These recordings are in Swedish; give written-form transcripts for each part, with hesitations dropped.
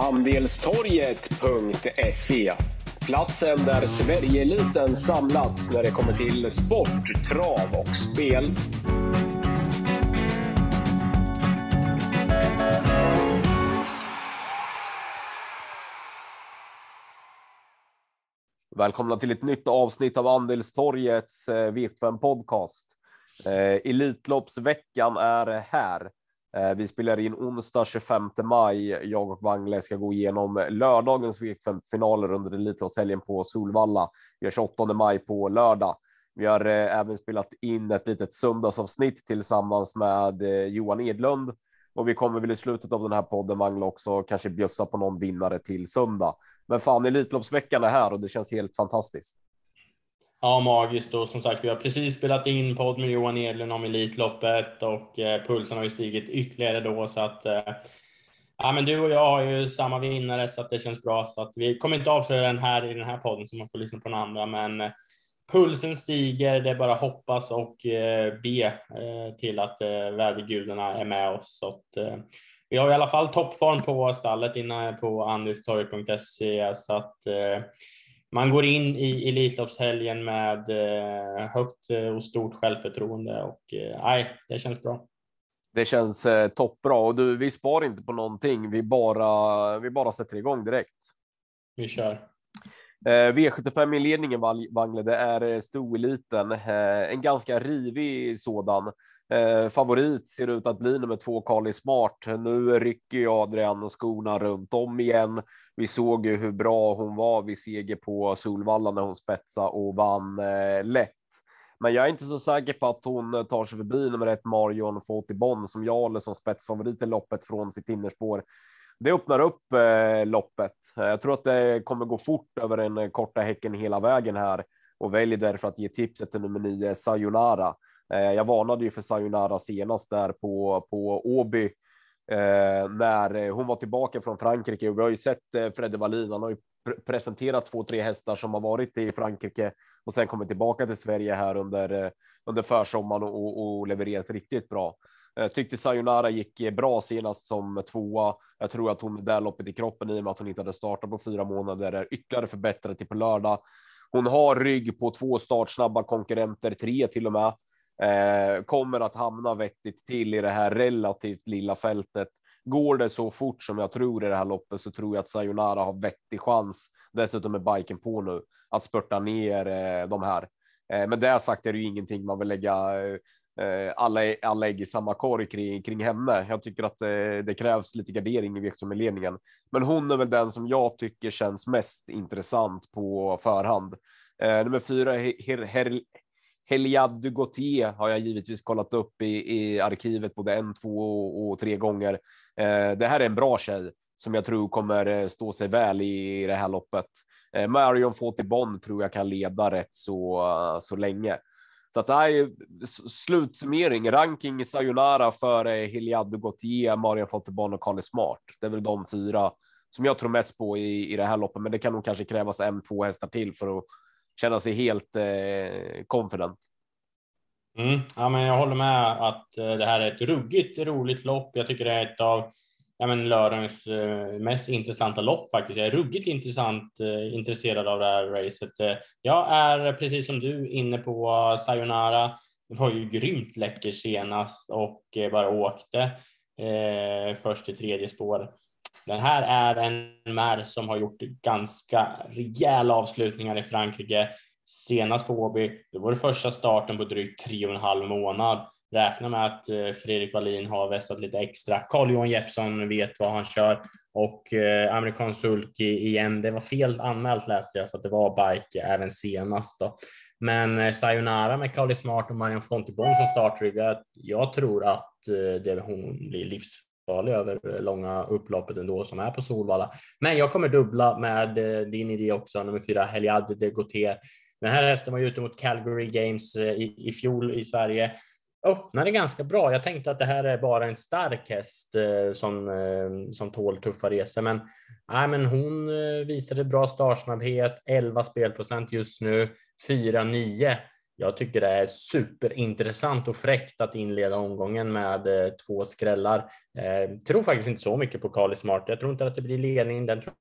Andelstorget.se, platsen där Sverigeeliten samlats när det kommer till sport, trav och spel. Välkomna till ett nytt avsnitt av Andelstorgets V75-podcast. Elitloppsveckan är här. Vi spelar in onsdag 25 maj. Jag och Wangle ska gå igenom lördagens V75-finaler under Elitloppshelgen på Solvalla. Vi har 28 maj på lördag. Vi har även spelat in ett litet söndagsavsnitt tillsammans med Johan Edlund. Och vi kommer väl i slutet av den här podden, Wangle, också kanske bjussa på någon vinnare till söndag. Men fan, Elitloppsveckan är här och det känns helt fantastiskt. Ja, magiskt. Och som sagt, vi har precis spelat in podd med Johan Edlund om Elitloppet och pulsen har ju stigit ytterligare då. Så att, ja, men du och jag har ju samma vinnare så att det känns bra. Så att vi kommer inte avslöja den här i den här podden så man får lyssna på den andra. Men pulsen stiger, det är bara hoppas och be till att vädergudarna är med oss. Så att, vi har i alla fall toppform på stallet inne på andelstorget.se så att man går in i Elitloppshelgen med högt och stort självförtroende och det känns bra. Det känns toppbra och du, vi sparar inte på någonting, vi bara sätter igång direkt. Vi kör. V75 i ledningen, Wangle, det är storeliten, en ganska rivig sådan. Favorit ser ut att bli nummer 2, Carly Smart. Nu rycker ju Adrian skorna runt om igen. Vi såg ju hur bra hon var vid seger på Solvalla när hon spetsade och vann lätt. Men jag är inte så säker på att hon tar sig förbi nummer 1, Marion Fortibon, som jag håller som spetsfavorit i loppet från sitt innerspår. Det öppnar upp loppet. Jag tror att det kommer gå fort över den korta häcken hela vägen här och väljer därför att ge tipset till nummer 9, Sayonara. Jag varnade ju för Sayonara senast där på Åby när hon var tillbaka från Frankrike. Och vi har ju sett Fredde Wallin, han har ju presenterat 2-3 hästar som har varit i Frankrike och sen kommit tillbaka till Sverige här under försommaren och levererat riktigt bra. Tyckte Sayonara gick bra senast som 2. Jag tror att hon där loppet i kroppen i och med att hon inte hade startat på 4 månader är ytterligare förbättrad till på lördag. Hon har rygg på 2 startsnabba konkurrenter, 3 till och med. Kommer att hamna vettigt till i det här relativt lilla fältet. Går det så fort som jag tror i det här loppet så tror jag att Sayonara har vettig chans. Dessutom är biken på nu att spurta ner de här. Men det sagt är det ju ingenting man vill lägga alla ägg i samma korg kring henne. Jag tycker att det krävs lite gardering i virksomhetsledningen. Men hon är väl den som jag tycker känns mest intressant på förhand. Nummer 4, Heliad du Gauthier, har jag givetvis kollat upp i arkivet både 1, 2 och 3 gånger. Det här är en bra tjej som jag tror kommer stå sig väl i det här loppet. Marion Fortibon tror jag kan leda rätt så länge. Så att det här är slutsummering. Ranking Sayonara för Heliad du Gauthier, Marion Fortibon och Carly Smart. Det är väl de 4 som jag tror mest på i det här loppet. Men det kan nog kanske krävas 1-2 hästar till för att känna sig helt confident. Ja, men jag håller med att det här är ett ruggigt, roligt lopp. Jag tycker det är ett av lördagens mest intressanta lopp faktiskt. Jag är ruggigt intresserad av det här racet. Jag är precis som du inne på Sayonara. Det var ju grymt läcker senast och bara åkte först i 3:e spår. Den här är en mär som har gjort ganska rejäla avslutningar i Frankrike. Senast på Åby, det var det första starten på drygt 3,5 månad. Räkna med att Fredrik Wallin har vässat lite extra. Carl-Johan Jeppsson vet vad han kör. Och amerikansk sulky igen. Det var fel anmält läste jag, så att det var bike även senast då. Men Sayonara med Carly Smart och Marion Fontibon som startryggar. Jag tror att hon blir livsfarlig över långa upploppet ändå som är på Solvalla. Men jag kommer dubbla med din idé också. Nummer 4, Heliad du Gauthier. Den här hästen var ute mot Calgary Games i fjol i Sverige. Öppnade ganska bra. Jag tänkte att det här är bara en stark häst som tål tuffa resor. Men, men hon visade bra startsnabbhet. 11 spelprocent just nu. 4-9. Jag tycker det är superintressant och fräckt att inleda omgången med två skrällar. Tror faktiskt inte så mycket på Carly Smart. Jag tror inte att det blir ledning. Den tror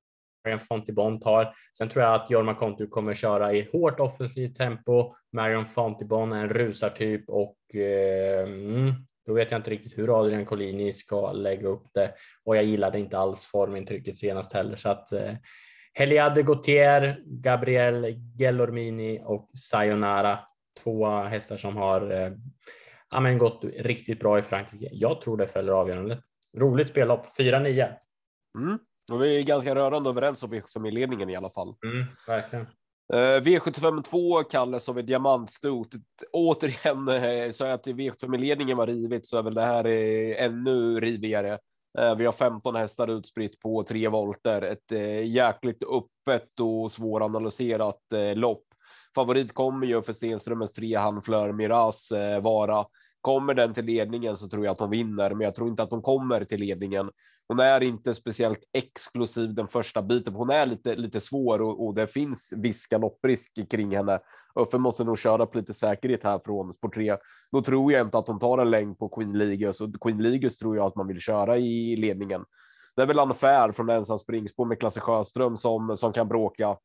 Marion Fortibon tar. Sen tror jag att Jorma Conte kommer köra i hårt offensivt tempo. Marion Fortibon är en rusartyp och då vet jag inte riktigt hur Adrian Collini ska lägga upp det. Och jag gillade inte alls formintrycket senast heller, så att Heliad du Gauthier, Gabriele Gellormini och Sayonara. Två hästar som har gått riktigt bra i Frankrike. Jag tror det fäller avgörandet. Roligt spellopp, 4-9. Och vi är ganska rörande överens om i ledningen i alla fall. Verkligen. V75-2, Kalle, som är diamantstot. Återigen så att V75-ledningen var rivigt, så är väl det här ännu rivigare. Vi har 15 hästar utspritt på 3 volter. Ett jäkligt öppet och svåranalyserat lopp. Favorit kommer ju för Stenströmens 3 Hanflörmeras vara. Kommer den till ledningen så tror jag att de vinner, men jag tror inte att de kommer till ledningen. Hon är inte speciellt exklusiv den första biten, för hon är lite svår och det finns viss galopprisk kring henne. Öffe måste nog köra på lite säkerhet här från sport 3. Då tror jag inte att de tar en längd på Queen L.A. Gus, och Queen L.A. Gus tror jag att man vill köra i ledningen. Det är väl Anfär från ensam springspår med Klasse Sjöström som kan bråka.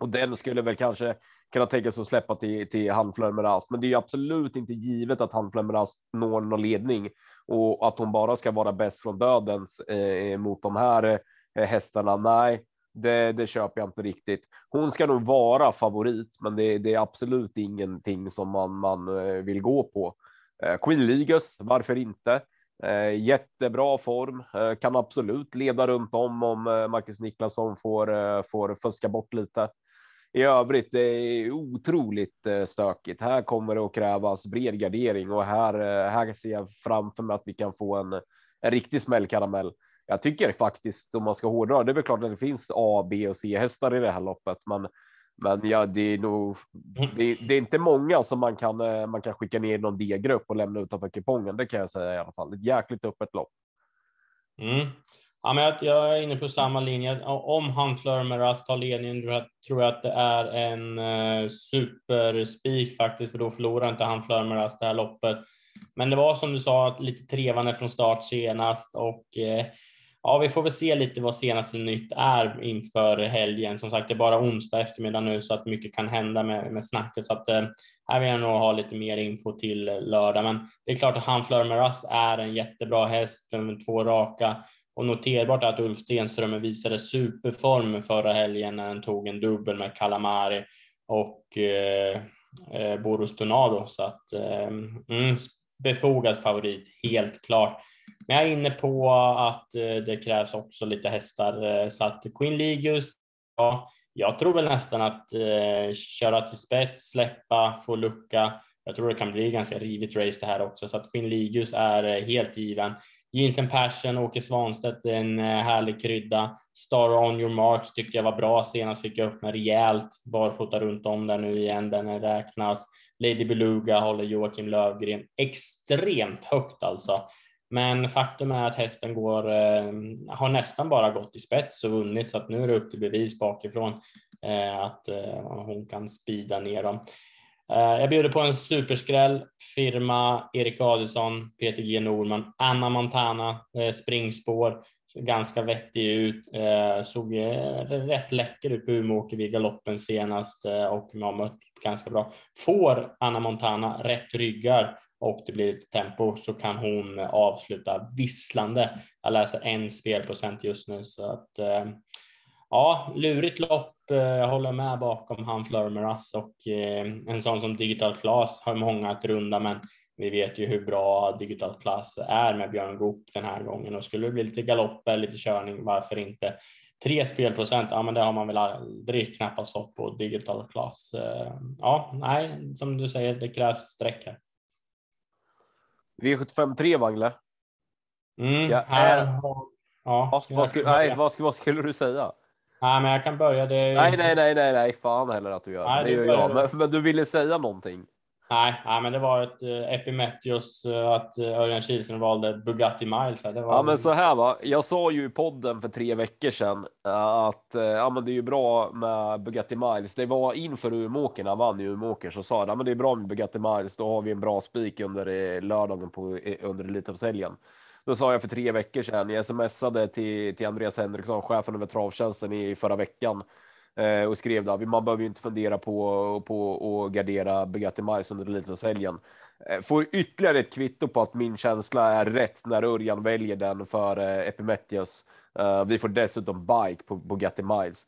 Och den skulle väl kanske kunna tänka sig att släppa till Hanflörmeras. Men det är ju absolut inte givet att Hanflörmeras når någon ledning. Och att hon bara ska vara bäst från dödens mot de här hästarna. Nej, det köper jag inte riktigt. Hon ska nog vara favorit. Men det är absolut ingenting som man vill gå på. Queen L.A. Gus, varför inte? Jättebra form. Kan absolut leda runt om Marcus Niklasson får fuska bort lite. I övrigt, det är otroligt stökigt. Här kommer det att krävas bred gardering, och här ser jag framför mig att vi kan få en riktig smällkaramell. Jag tycker faktiskt, om man ska hårdra, det är väl klart att det finns A, B och C-hästar i det här loppet, men ja, det är inte många som man kan skicka ner någon D-grupp och lämna utanför kupongen, det kan jag säga i alla fall. Ett jäkligt öppet lopp. Ja, men jag är inne på samma linje. Om Hanflörmeras tar ledningen tror jag att det är en superspik faktiskt, för då förlorar inte Hanflörmeras det här loppet. Men det var som du sa lite trevande från start senast, och vi får väl se lite vad senaste nytt är inför helgen. Som sagt, det är bara onsdag eftermiddag nu, så att mycket kan hända med snacket, så att här vill jag nog ha lite mer info till lördag. Men det är klart att Hanflörmeras är en jättebra häst med 2 raka. Och noterbart att Ulf Stenström visade superform förra helgen när han tog en dubbel med Calamari och Boros Tornado. Så att befogad favorit, helt klart. Men jag är inne på att det krävs också lite hästar. Så att Queen L.A. Gus, ja, jag tror väl nästan att köra till spets, släppa, få lucka. Jag tror det kan bli ganska rivigt race det här också. Så att Queen L.A. Gus är helt given. Jensen Persson, Åke Svanstedt, en härlig krydda. Star on your marks tyckte jag var bra. Senast fick jag öppna rejält. Barfota runt om där nu igen, den räknas. Lady Beluga håller Joakim Lövgren extremt högt alltså. Men faktum är att hästen har nästan bara gått i spets och vunnit. Så att nu är det upp till bevis bakifrån att hon kan spida ner dem. Jag bjuder på en superskräll, firma Erik Adelsson, Peter G. Norman, Anna Montana, springspår, ganska vettig ut, såg rätt läcker ut på Uvmåken vid galoppen senast och har mött ganska bra. Får Anna Montana rätt ryggar och det blir lite tempo så kan hon avsluta visslande. Jag läser 1 spelprocent just nu, så att... Ja, lurigt lopp. Jag håller med bakom Hanflörmeras, och en sån som Digital Class har många att runda, men vi vet ju hur bra Digital Class är med Björn Goop den här gången, och skulle det bli lite galopp eller lite körning, varför inte? 3 spelprocent, ja men det har man väl aldrig knappast fått på Digital Class. Ja, nej, som du säger, det krävs sträck här. V75-3, Wangle. Vad skulle du säga? Nej, men jag kan börja det. Nej, fan heller att du gör. Nej, men du ville säga någonting. Nej, men det var ett Epimetheus att Örjan Kilsson valde Bugatti Miles. Det var... Ja, men så här va. Jag sa ju i podden för 3 veckor sedan att ja, men det är ju bra med Bugatti Miles. Det var inför Uvmåken, han vann ju Uvmåken, så sa jag, ja, men det är bra med Bugatti Miles. Då har vi en bra spik under lördagen på, under Elitloppshelgen. Då sa jag för 3 veckor sedan. Jag smsade till Andreas Henriksson, chefen över travtjänsten, i förra veckan. Och skrev där, man behöver ju inte fundera på att gardera Bugatti Miles under Elitloppshelgen. Får ytterligare ett kvitto på att min känsla är rätt när Örjan väljer den för Epimetheus. Vi får dessutom bike på Bugatti Miles.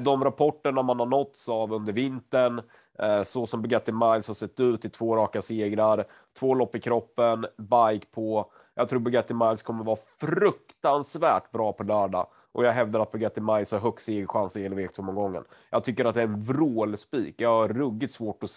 De rapporterna man har nåtts av under vintern, så som Bugatti Miles har sett ut i 2 raka segrar, 2 lopp i kroppen, bike på. Jag tror Bugatti Miles kommer vara fruktansvärt bra på lördag. Och jag hävdar att Bugatti Miles har högst segerchans i V75-omgången. Jag tycker att det är en vrålspik. Jag har ruggigt svårt att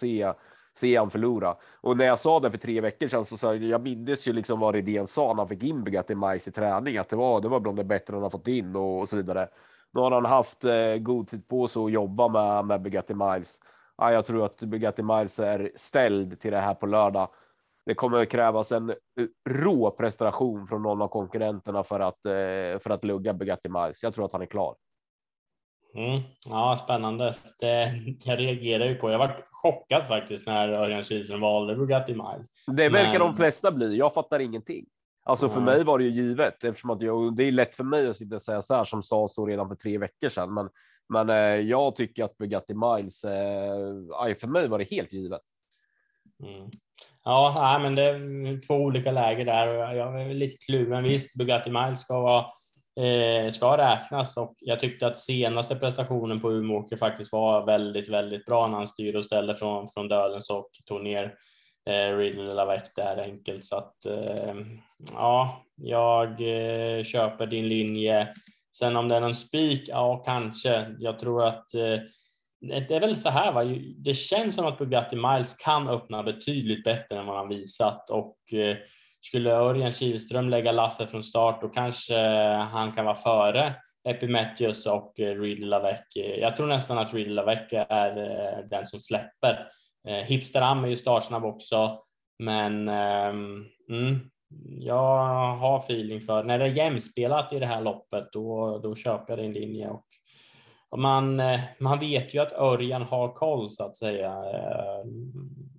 se han förlora. Och när jag sa det för 3 veckor sedan, så sa jag mindes ju liksom vad Redén sa när han fick in Bugatti Miles i träning. Att det var bland det bättre han har fått in och så vidare. Nu har han haft god tid på sig att jobba med Bugatti Miles. Ja, jag tror att Bugatti Miles är ställd till det här på lördag. Det kommer krävas en rå prestation från någon av konkurrenterna för att lugga Bugatti Miles. Jag tror att han är klar. Ja, spännande. Jag reagerar ju på. Jag var chockad faktiskt när Örjan Kilsson valde Bugatti Miles. Det verkar de flesta bli. Jag fattar ingenting. Alltså för mig var det ju givet. Eftersom att det är lätt för mig att sitta och säga så här som sa så redan för 3 veckor sedan. Men jag tycker att Bugatti Miles, för mig var det helt givet. Mm. Ja, men det är 2 olika läger där. Jag är lite kluven, men visst, Bugatti Miles ska räknas. Och jag tyckte att senaste prestationen på Uvmåken faktiskt var väldigt, väldigt bra när han styrde och ställde från dödens och tog ner Reed Lavack där enkelt. Så att jag köper din linje. Sen om det är någon spik, ja kanske. Jag tror att... Det är väl så här va, det känns som att Bugatti Miles kan öppna betydligt bättre än vad han visat, och skulle Örjan Kilström lägga lasset från start, och kanske han kan vara före Epimetheus och Reed Lavack. Jag tror nästan att Reed Lavack är den som släpper. Hipsteram är ju startsnabb också, men jag har feeling för när det är jämspelat i det här loppet, då köper jag din linje. Och man vet ju att Örjan har koll, så att säga.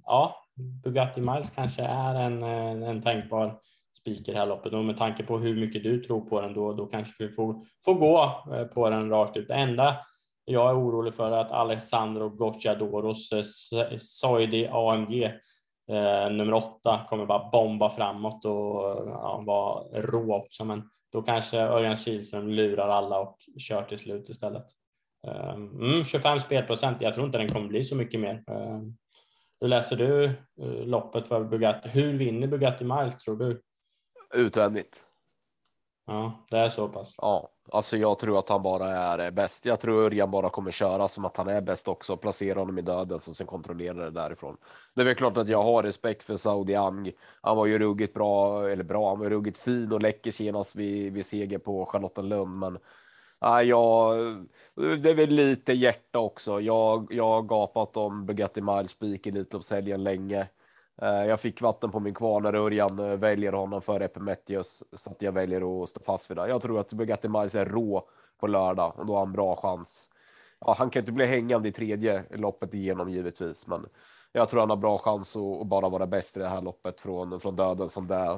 Ja, Bugatti Miles kanske är en tänkbar spiker här loppet. Och med tanke på hur mycket du tror på den, då kanske vi får gå på den rakt ut. Det enda jag är orolig för är att Alessandro Gocciadoros Sodi AMG nummer 8 kommer bara bomba framåt och vara rå också. Men då kanske Örjan Kilsson lurar alla och kör till slut istället. 25 spelprocent, jag tror inte den kommer bli så mycket mer. Hur läser du loppet för Bugatti? Hur vinner Bugatti Miles, tror du? Utvändigt. Ja, det är så pass. Ja, alltså jag tror att han bara är bäst. Jag tror Örjan bara kommer köra som att han är bäst också. Placera honom i döden och sen kontrollera det därifrån. Det är väl klart att jag har respekt för Sodi AMG. Han var ju ruggigt bra, han var ruggigt fin och läcker senast vid seger på Charlottenlund, men det är väl lite hjärta också. Jag har gapat om Bugatti Miles spik i Elitloppshelgen länge. Jag fick vatten på min kvarn när Örjan väljer honom för Epimetheus, så att jag väljer att stå fast vid det. Jag tror att Bugatti Miles är rå på lördag, och då har han bra chans. Ja, han kan inte bli hängande i tredje loppet igenom givetvis, men jag tror han har bra chans att bara vara bäst i det här loppet från döden som där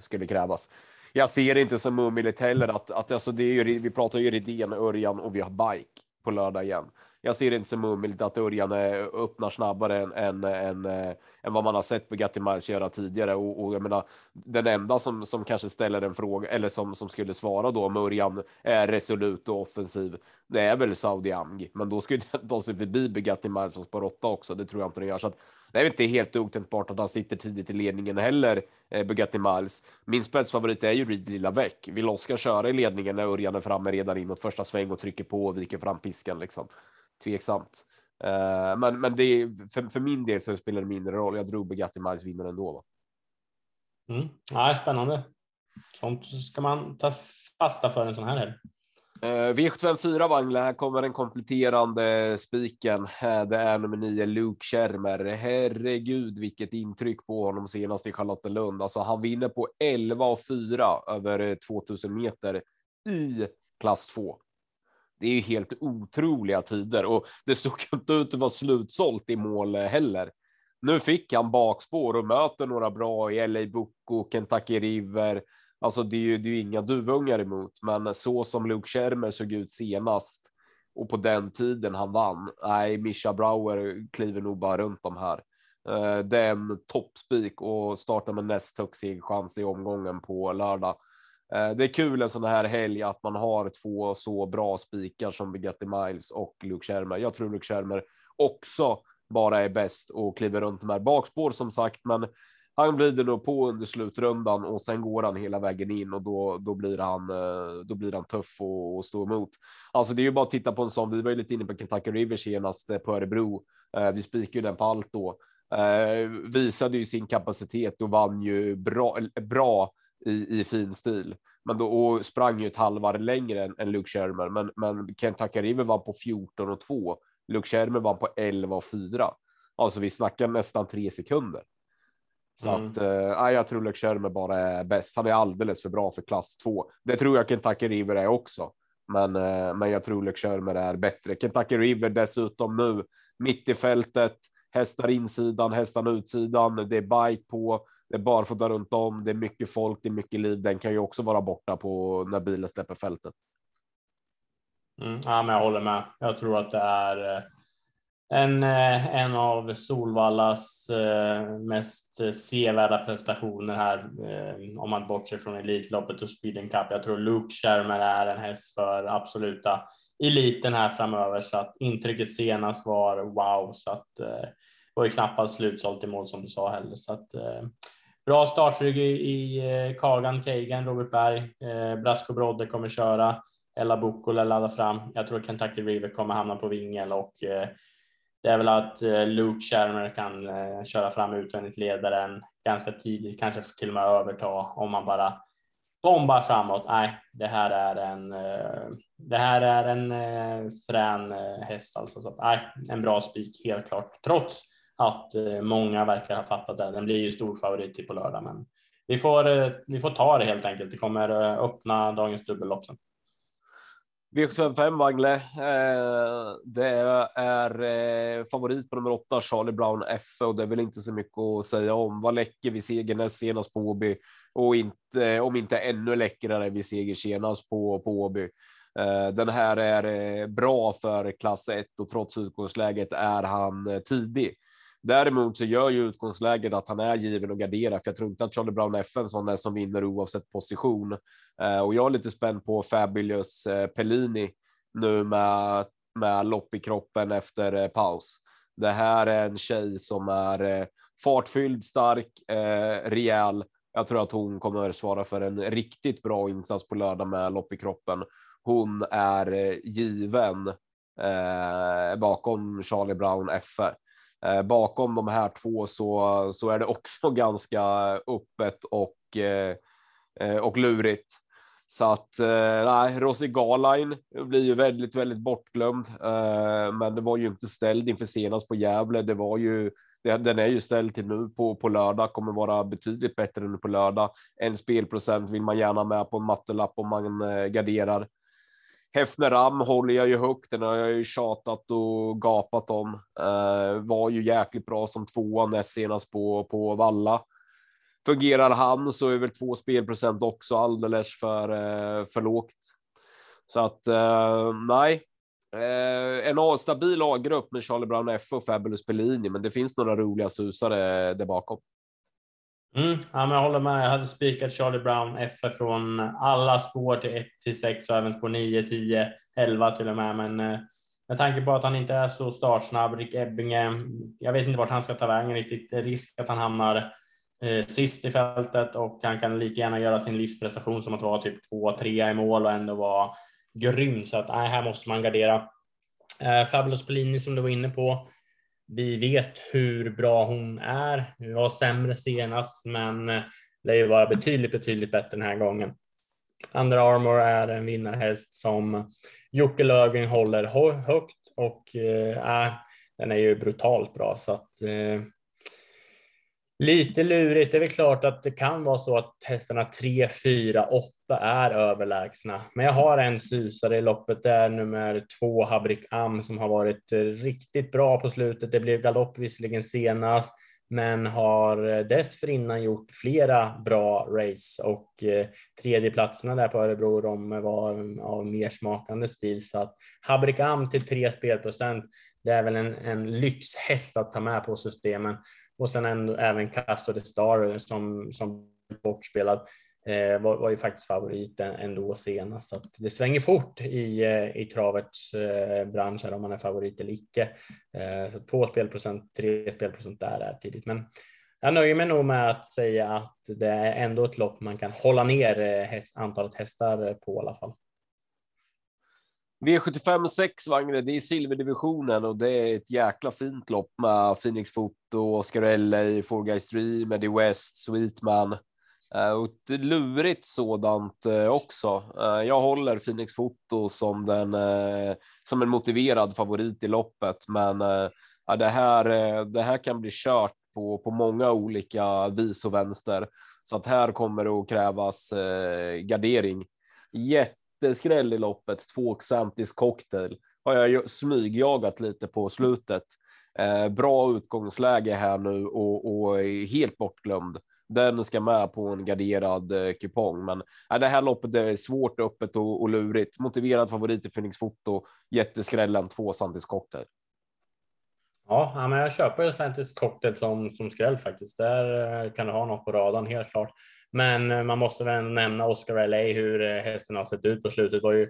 skulle krävas. Jag ser det inte som omöjligt heller att alltså det är ju, vi pratar ju Redén och Örjan, och vi har bike på lördag igen. Jag ser det inte som omöjligt att Örjan öppnar snabbare än vad man har sett Bugatti Miles göra tidigare. Och jag menar, den enda som kanske ställer en fråga, eller som skulle svara då om Örjan är resolut och offensiv, det är väl Sodi AMG. Men då skulle de se förbi Bugatti Miles på Rotta också, det tror jag inte de gör. Så att det är inte helt otänkbart att han sitter tidigt i ledningen heller, Bugatti Miles. Min spetsfavorit är ju Reed Lavack. Vill Oskar köra i ledningen när Örjan är framme redan inåt första sväng och trycker på och viker fram piskan liksom? Tveksamt. Men det är, för min del så spelar det mindre roll. Jag drog Bugatti Miles vinner ändå va? Ja, spännande. Sånt ska man ta fasta för en sån här helg. V75 4 vagn, här kommer den kompletterande spiken. Det är nummer 9 Luke Kärmer. Herregud vilket intryck på honom senast i Charlottenlund. Alltså han vinner på 11,4 över 2000 meter i klass 2. Det är ju helt otroliga tider och det såg inte ut att vara slutsålt i mål heller. Nu fick han bakspår och möter några bra i LA Bucco, Kentucky River. Alltså det är ju inga duvungar emot, men så som Luke Kärmer såg ut senast och på den tiden han vann. Nej, Mischa Brauer kliver nog bara runt dem här. Det är en toppspik och startar med näst högst chans i omgången på lördag. Det är kul en sån här helg att man har två så bra spikar som Bugatti Miles och Luke Kärmer. Jag tror Luke Kärmer också bara är bäst och kliver runt de här bakspår som sagt, men han glider nog på under slutrundan och sen går han hela vägen in och då blir han tuff och står emot. Alltså det är ju bara att titta på en sån, vi var ju lite inne på Kentucky River senast på Örebro, vi spikade ju den på allt då, visade ju sin kapacitet och vann ju bra i fin stil. Men då sprang ju ett halvar längre än Luke Kärmer, men Kentucky River var på 14,2, Luke Kärmer var på 11,4. Alltså vi snackar nästan 3 sekunder. Så att, jag tror Luke Kärmer bara är bäst. Han är alldeles för bra för klass 2. Det tror jag Kentucky River är också. Men jag tror Luke Kärmer är bättre. Kentucky River dessutom nu mitt i fältet. Hästar insidan, hästar utsidan. Det är bike på. Det är barfota runt om. Det är mycket folk, det är mycket liv. Den kan ju också vara borta på när bilen släpper fältet. Ja, men jag håller med. Jag tror att det är en av Solvallas mest sevärda prestationer här, om man bortser från Elitloppet och Speeden Cup. Jag tror Luke Kärmer är en häst för absoluta eliten här framöver, så att intrycket senast var wow, så att det var ju knappast slutsålt i mål som du sa heller, så att bra startrygg i Kagan, Kagan, Robert Berg, Brasco Brodde kommer köra, Ella Bucco laddar fram. Jag tror Kentucky River kommer hamna på vingen och det är väl att Luke Kärmer kan köra fram utvändigt ledaren ganska tidigt, kanske till och med överta om man bara bombar framåt. Nej, det här är en frän häst alltså. Så att, nej, en bra spik helt klart, trots att många verkar ha fattat det. Den blir ju stor favorit till på lördag, men vi får ta det helt enkelt. Det kommer öppna dagens dubbellopp sen. V75 Vagle, det är favorit på nummer 8 Charlie Brown F, och det är väl inte så mycket att säga om. Vad läcker vi seger senast på Åby, och inte, om inte ännu läckrare vi seger senast på Åby. Den här är bra för klass 1 och trots utgångsläget är han tidig. Däremot så gör ju utgångsläget att han är given och garderar, för jag tror inte att Charlie Brown F är sån där som vinner oavsett position. Och jag är lite spänd på Fabulous Pellini nu med lopp i kroppen efter paus. Det här är en tjej som är fartfylld, stark, rejäl. Jag tror att hon kommer svara för en riktigt bra insats på lördag med lopp i kroppen. Hon är given bakom Charlie Brown F. Bakom de här två så är det också ganska öppet och lurigt. Så att nej, Rosie Garline blir ju väldigt, väldigt bortglömd. Men det var ju inte ställd inför senast på Gävle. Det var ju, den är ju ställd till nu på lördag. Kommer vara betydligt bättre än på lördag. En spelprocent vill man gärna med på en mattelapp om man garderar. Hefneram håller jag ju högt, den har jag ju tjatat och gapat om. Var ju jäkligt bra som tvåa näst senast på Valla. Fungerar han så är väl 2 spelprocent också alldeles för lågt. Så att nej. En stabil A-grupp med Charlie Brown F och Fabulous Pellini, men det finns några roliga susare där bakom. Ja, men jag håller med. Jag hade spikat Charlie Brown F från alla spår till 1-6 och även på 9, 10, 11 till och med. Men med tanke på att han inte är så startsnabb, Rick Ebbinge, jag vet inte vart han ska ta vägen riktigt. Risk att han hamnar sist i fältet, och han kan lika gärna göra sin livsprestation som att vara typ 2-3 i mål och ändå vara grym. Så att här måste man gardera. Fabulous Pellini som du var inne på. Vi vet hur bra hon är. Hon var sämre senast, men det är ju bara betydligt bättre den här gången. Andra Armor är en vinnarhäst som Jocke Löfgren håller högt och den är ju brutalt bra, så att lite lurigt. Det är väl klart att det kan vara så att hästarna 3, 4, 8 är överlägsna. Men jag har en susare i loppet där, nummer 2 Habrik Am, som har varit riktigt bra på slutet. Det blev galopp visserligen senast, men har dessförinnan gjort flera bra race. Och tredjeplatserna där på Örebro, de var av mer smakande stil. Så att Habrik Am till 3 spelprocent, det är väl en lyxhäst att ta med på systemen. Och sen även Castor the Star som bortspelad var ju faktiskt favoriten ändå senast. Så att det svänger fort i travets bransch om man är favorit eller icke. Så 2 spelprocent, 3 spelprocent där är tidigt. Men jag nöjer mig nog med att säga att det är ändå ett lopp man kan hålla ner antalet hästar på i alla fall. V75-6 Vagner, det är silverdivisionen och det är ett jäkla fint lopp med Phoenix Foto, Oscar L.A., Four Guys 3, Medi West, Sweetman. Och ett lurigt sådant också. Jag håller Phoenix Foto som en motiverad favorit i loppet, men ja, det här kan bli kört på många olika vis och vänster. Så att här kommer det att krävas gardering. Skräll i loppet, 2 Xantis Cocktail har jag smygjagat lite på slutet. Bra utgångsläge här nu och helt bortglömd. Den ska med på en garderad kupong, men det här loppet är svårt, öppet och lurigt. Motiverad favorit i Phoenix Foto, jätteskrällen 2 Xantis Cocktail. Ja, men jag köper Xantis Cocktail som skräll faktiskt. Där kan du ha något på radarn helt klart. Men man måste väl nämna Oscar LA, hur hästen har sett ut på slutet. Var ju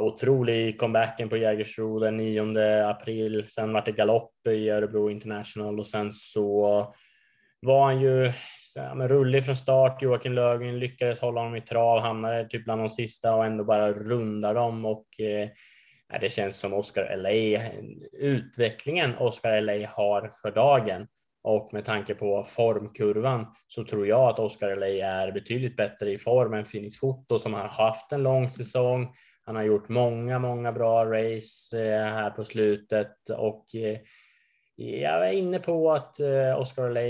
otrolig comebacken på Jägersro den 9 april. Sen var det galopp i Örebro International och sen så var han ju rullig från start. Joakim Löfgren lyckades hålla honom i trav, hamnade typ bland de sista och ändå bara rundar dem och... Det känns som Oscar L.A., utvecklingen Oscar L.A. har för dagen och med tanke på formkurvan så tror jag att Oscar L.A. är betydligt bättre i form än Phoenix Foto som har haft en lång säsong. Han har gjort många bra race här på slutet och jag är inne på att Oscar L.A.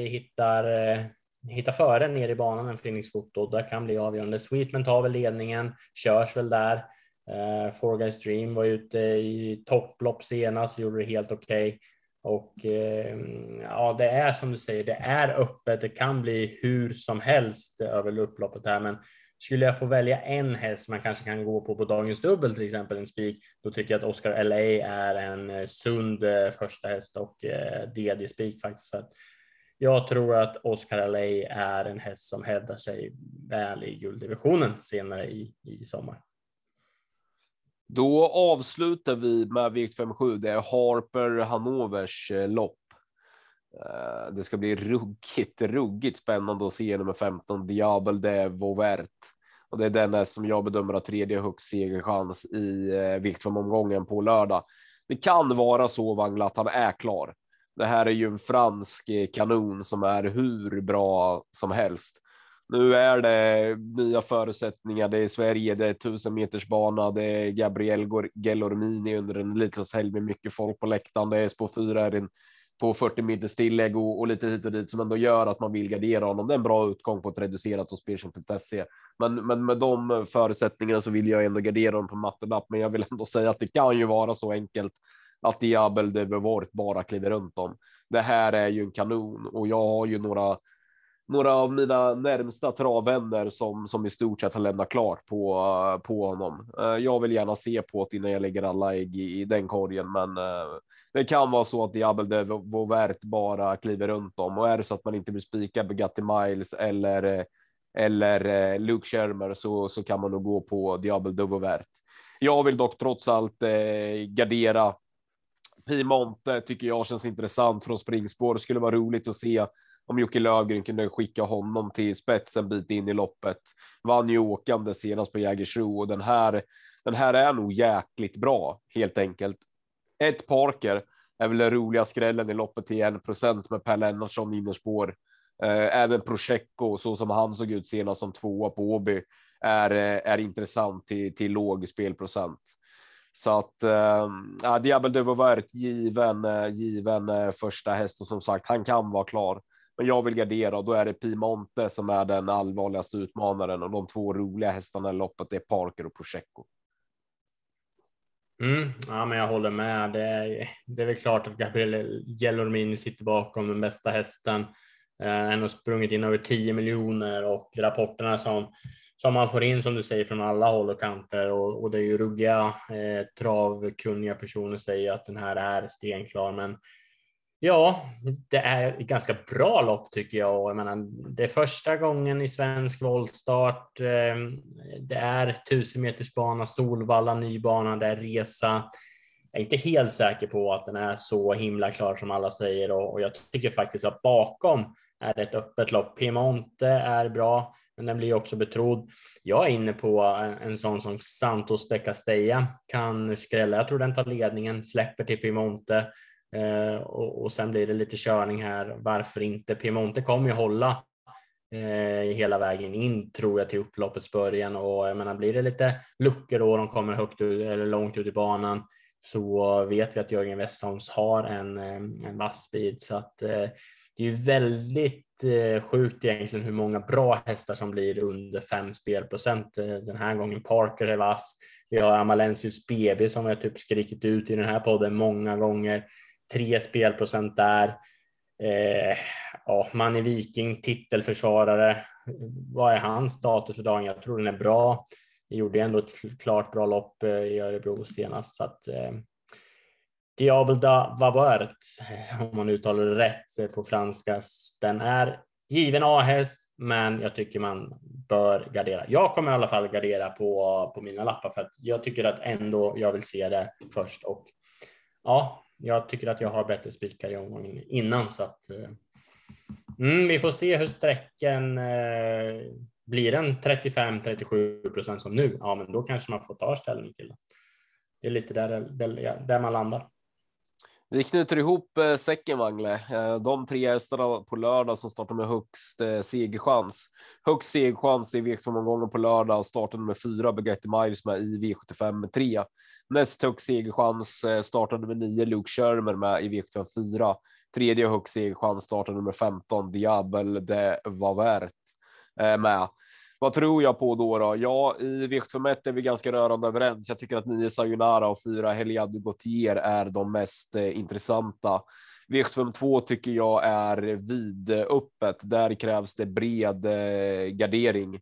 hittar före ner i banan än Phoenix Foto. Där kan bli avgörande. Sweetman tar väl ledningen, körs väl där. Four Guys Dream var ute i topplopp senast, gjorde det helt okej. Och det är som du säger, det är öppet, det kan bli hur som helst över upploppet här, men skulle jag få välja en häst man kanske kan gå på dagens dubbel, till exempel en spik, då tycker jag att Oscar LA är en sund första häst och DD-spik faktiskt, för att jag tror att Oscar LA är en häst som hävdar sig väl i gulddivisionen senare i sommar. Då avslutar vi med V75-7, det är Harper Hannovers lopp. Det ska bli ruggigt spännande att se nummer 15, Diabel de Vauvert. Och det är den som jag bedömer har tredje högst segerchans i V75-omgången på lördag. Det kan vara så, Vangla, att han är klar. Det här är ju en fransk kanon som är hur bra som helst. Nu är det nya förutsättningar, det är Sverige, det är 1000-metersbana, det är Gabriele Gellormini under en Elitloppshelg med mycket folk på läktaren, det är spår 4 på 40 meters tillägg och lite hit och dit som ändå gör att man vill gardera honom. Det är en bra utgång på ett reducerat hos Spelchen.se. Men med de förutsättningarna så vill jag ändå gardera honom på mattelapp, men jag vill ändå säga att det kan ju vara så enkelt att Diabel de Vauvert bara kliver runt om. Det här är ju en kanon och jag har ju några av mina närmsta travvänner som i stort sett har lämnat klart på honom. Jag vill gärna se på det innan jag lägger alla ägg i den korgen, men det kan vara så att Diabel de Vauvert bara kliver runt om, och är det så att man inte vill spika Bugatti Miles eller Luke Kärmer så kan man nog gå på Diabel de Vauvert. Jag vill dock trots allt gardera Piemonte, tycker jag känns intressant från springspår. Det skulle vara roligt att se om Jocke Löfgren kunde skicka honom till spetsen en bit in i loppet. Vann ju åkande senast på Jägersro och den här är nog jäkligt bra helt enkelt. Ett Parker är väl den roliga skrällen i loppet till 1% med Per Lennartsson innerspår. Även Prosecco så som han såg ut senast som 2:a på Åby är intressant till låg spelprocent. Så att Diabel Devo var ett given första häst, och som sagt, han kan vara klar. Men jag vill gardera, och då är det Piemonte som är den allvarligaste utmanaren, och de två roliga hästarna i loppet är Parker och Prosecco. Ja, men jag håller med. Det är väl klart att Gabriele Gellormini sitter bakom den bästa hästen. Han har sprungit in över 10 miljoner, och rapporterna som man får in, som du säger, från alla håll och kanter, och det är ju ruggiga travkunniga personer säger att den här är stenklar. Men ja, det är ett ganska bra lopp tycker jag. Jag menar, det är första gången i svensk voltstart. Det är 1000-metersbana, Solvalla, nybana, det är resa. Jag är inte helt säker på att den är så himla klar som alla säger, och jag tycker faktiskt att bakom är det ett öppet lopp. Piemonte är bra, men den blir också betrodd. Jag är inne på en sån som Santos de Castella kan skrälla. Jag tror den tar ledningen, släpper till Piemonte, och sen blir det lite körning här. Varför inte? Piemonte kommer ju hålla hela vägen in, tror jag, till upploppets början, och jag menar, blir det lite luckor då de kommer högt eller långt ut i banan, så vet vi att Jörgen Westholms har en vass speed. Så att det är ju väldigt sjukt egentligen hur många bra hästar som blir under 5 spelprocent. Den här gången Parker är vass. Vi har Amalensius BB som jag typ skrikit ut i den här podden många gånger. 3 spelprocent där. Man är Viking, titelförsvarare. Vad är hans status för dagen? Jag tror den är bra. Jag gjorde ändå ett klart bra lopp i Örebro senast. Så att Diabel da Vavert, om man uttalar det rätt på franska, den är given A-häst, men jag tycker man bör gardera. Jag kommer i alla fall gardera på mina lappar, för att jag tycker att ändå jag vill se det först. Och ja, jag tycker att jag har bättre spikar i omgången innan, så att vi får se hur sträcken blir. Den 35-37% som nu, ja, men då kanske man får ta ställning till det. Det är lite där man landar. Vi knyter ihop säcken, Wangle. De 3 hästarna på lördag som startar med högst segerchans. Högst segerchans i V75-omgången på lördag startade med 4 Bugatti Miles med i V75 med 3. Näst högst segerchans startade med 9 Luke Kärmer med i V75 4. Tredje högst segerchans startade med 15 Diabel de Vavert med. Vad tror jag på då? Ja, i V75 är vi ganska rörande överens. Jag tycker att 9 Sayonara och 4 Heliad du Gauthier är de mest intressanta. V75 tycker jag är vidöppet. Där krävs det bred gardering.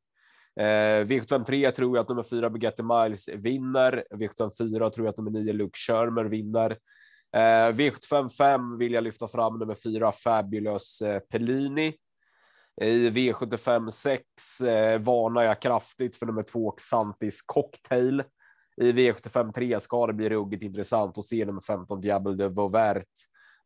V75 tror jag att nummer 4 Bugatti Miles vinner. V75 tror jag att nummer 9 Luke Kärmer vinner. V75 vill jag lyfta fram nummer 4 Fabulous Pellini. I V75-6 varnar jag kraftigt för nummer 2 Xantis Cocktail. I V75-3 ska det bli ruggigt intressant att se nummer 15 Diabel de Vauvert.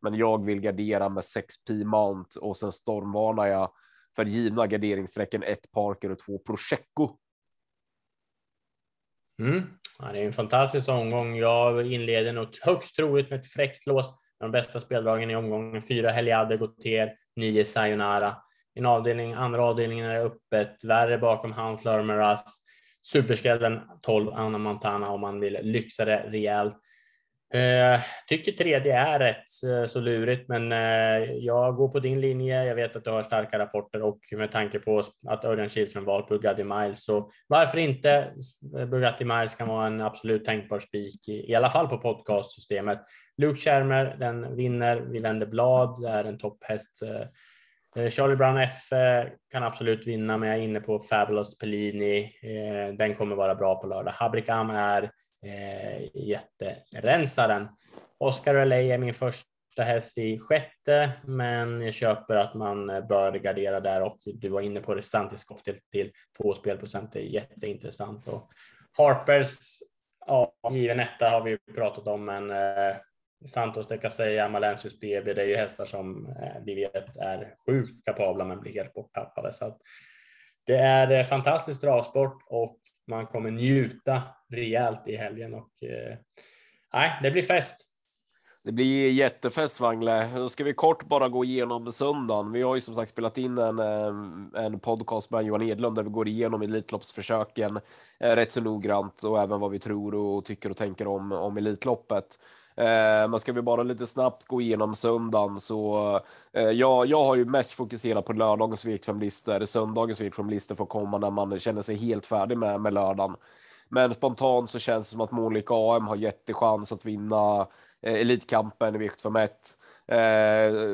Men jag vill gardera med 6 Piemonte, och sen stormvarnar jag för givna garderingsträcken 1 Parker och 2 Prosecco. Ja, det är en fantastisk omgång. Jag inleder något högst troligt med ett fräckt lås. De bästa speldragen i omgången 4 Heliad du Gauthier, 9 Sayonara. Andra avdelningen är öppet. Värre bakom Hanflörmeras. Superskrällen 12 Anna Montana, om man vill lyxa det rejält. Tycker tredje är rätt så lurigt, men jag går på din linje. Jag vet att du har starka rapporter, och med tanke på att Örjan Kilsson valt Bugatti Miles, så varför inte? Bugatti Miles kan vara en absolut tänkbar spik, i alla fall på podcastsystemet. Luke Kärmer, den vinner. Vi vänder blad, det är en topphäst. Charlie Brown F kan absolut vinna, men jag är inne på Fabulous Pellini. Den kommer vara bra på lördag. Habrikam är jätterensaren. Oscar Relay är min första häst i 6:e, men jag köper att man bör gardera där, och du var inne på det, Santis Cocktail till 2 spelprocent är jätteintressant. Och Harpers, ja, given etta har vi pratat om, men Santos de Castella, Amalensius BB, det är ju hästar som vi vet är sjukt kapabla, men blir helt borttappade. Så att det är fantastisk travsport, och man kommer njuta rejält i helgen. Och det blir fest. Det blir jättefest, Wangle. Nu ska vi kort bara gå igenom söndagen. Vi har ju som sagt spelat in en podcast med Johan Edlund där vi går igenom Elitloppsförsöken rätt så noggrant och även vad vi tror och tycker och tänker om Elitloppet. Man ska vi bara lite snabbt gå igenom söndagen, så jag har ju mest fokuserat på lördagens V75-lister. Söndagens V75-lister får komma när man känner sig helt färdig med lördagen. Men spontant så känns det som att Månlykke AM har jättechans att vinna Elitkampen i V75.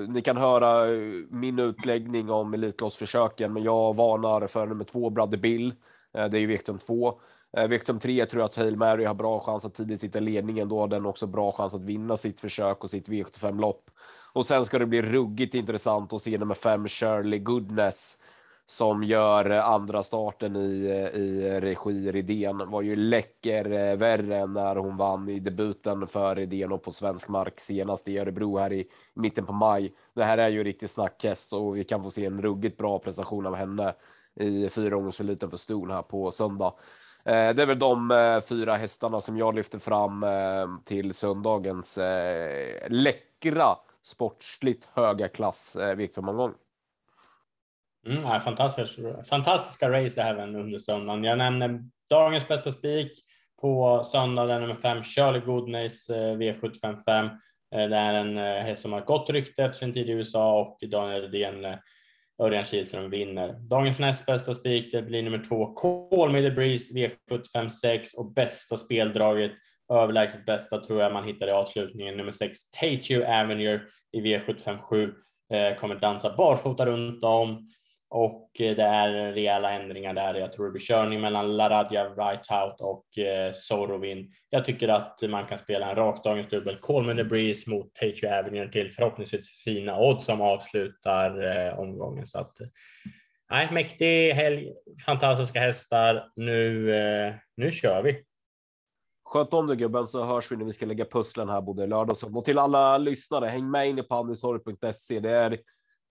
Ni kan höra min utläggning om Elitloppsförsöken, men jag varnar för nummer 2 Brother Bill. Det är ju V75 2. V75 3 tror jag att Hail Mary har bra chans att tidigt sitta i ledningen, då har den också bra chans att vinna sitt försök och sitt V75-lopp. Och sen ska det bli ruggigt intressant att se nummer 5 Shirley Goodness, som gör andra starten i regi Rydén. Var ju läcker värre när hon vann i debuten för Rydén och på svensk mark senast i Örebro här i mitten på maj. Det här är ju riktigt snackhäst och vi kan få se en ruggigt bra prestation av henne i 4-årseliten för stol här på söndag. Det är väl de 4 hästarna som jag lyfter fram till söndagens läckra, sportsligt höga klass V75-omgång. Ja, fantastiska race även under söndagen. Jag nämner dagens bästa spik på söndagen, nummer 5 Charlie Goodness V755. Det är en häst som har gott rykte efter sin tid i USA, och Daniel Redén, Örjan Kilsson vinner. Dagens näst bästa spik blir nummer 2 Call Me The Breeze V756, och bästa speldraget, överlägset bästa, tror jag man hittar i avslutningen, nummer 6 Take You Avenue i V757. Kommer dansa barfota runt om. Och det är rejäla ändringar där. Jag tror det blir körning mellan Laradja Right Out och Sorovin. Jag tycker att man kan spela en rakdagens dubbel Call Me The Breeze mot Take You Avenue till förhoppningsvis fina odds som avslutar omgången. Så att, mäktig helg, fantastiska hästar. Nu kör vi. Sköt om dig, gubben, så hörs vi när vi ska lägga pusslen här både lördag och söndag. Och till alla lyssnare, häng med inne på Andelstorget.se. Det är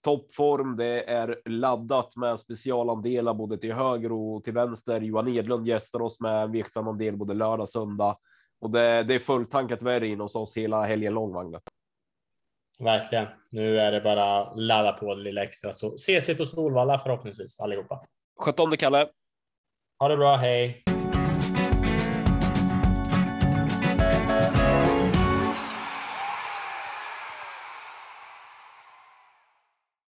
toppform, det är laddat med specialandelar både till höger och till vänster. Johan Edlund gästar oss med en V75-andel både lördag och söndag. Och det är fulltankat värre in hos oss hela helgen långvagnet. Verkligen. Nu är det bara ladda på lilla extra. Så ses vi på Solvalla förhoppningsvis allihopa. Sköt om dig, Kalle. Ha det bra, hej.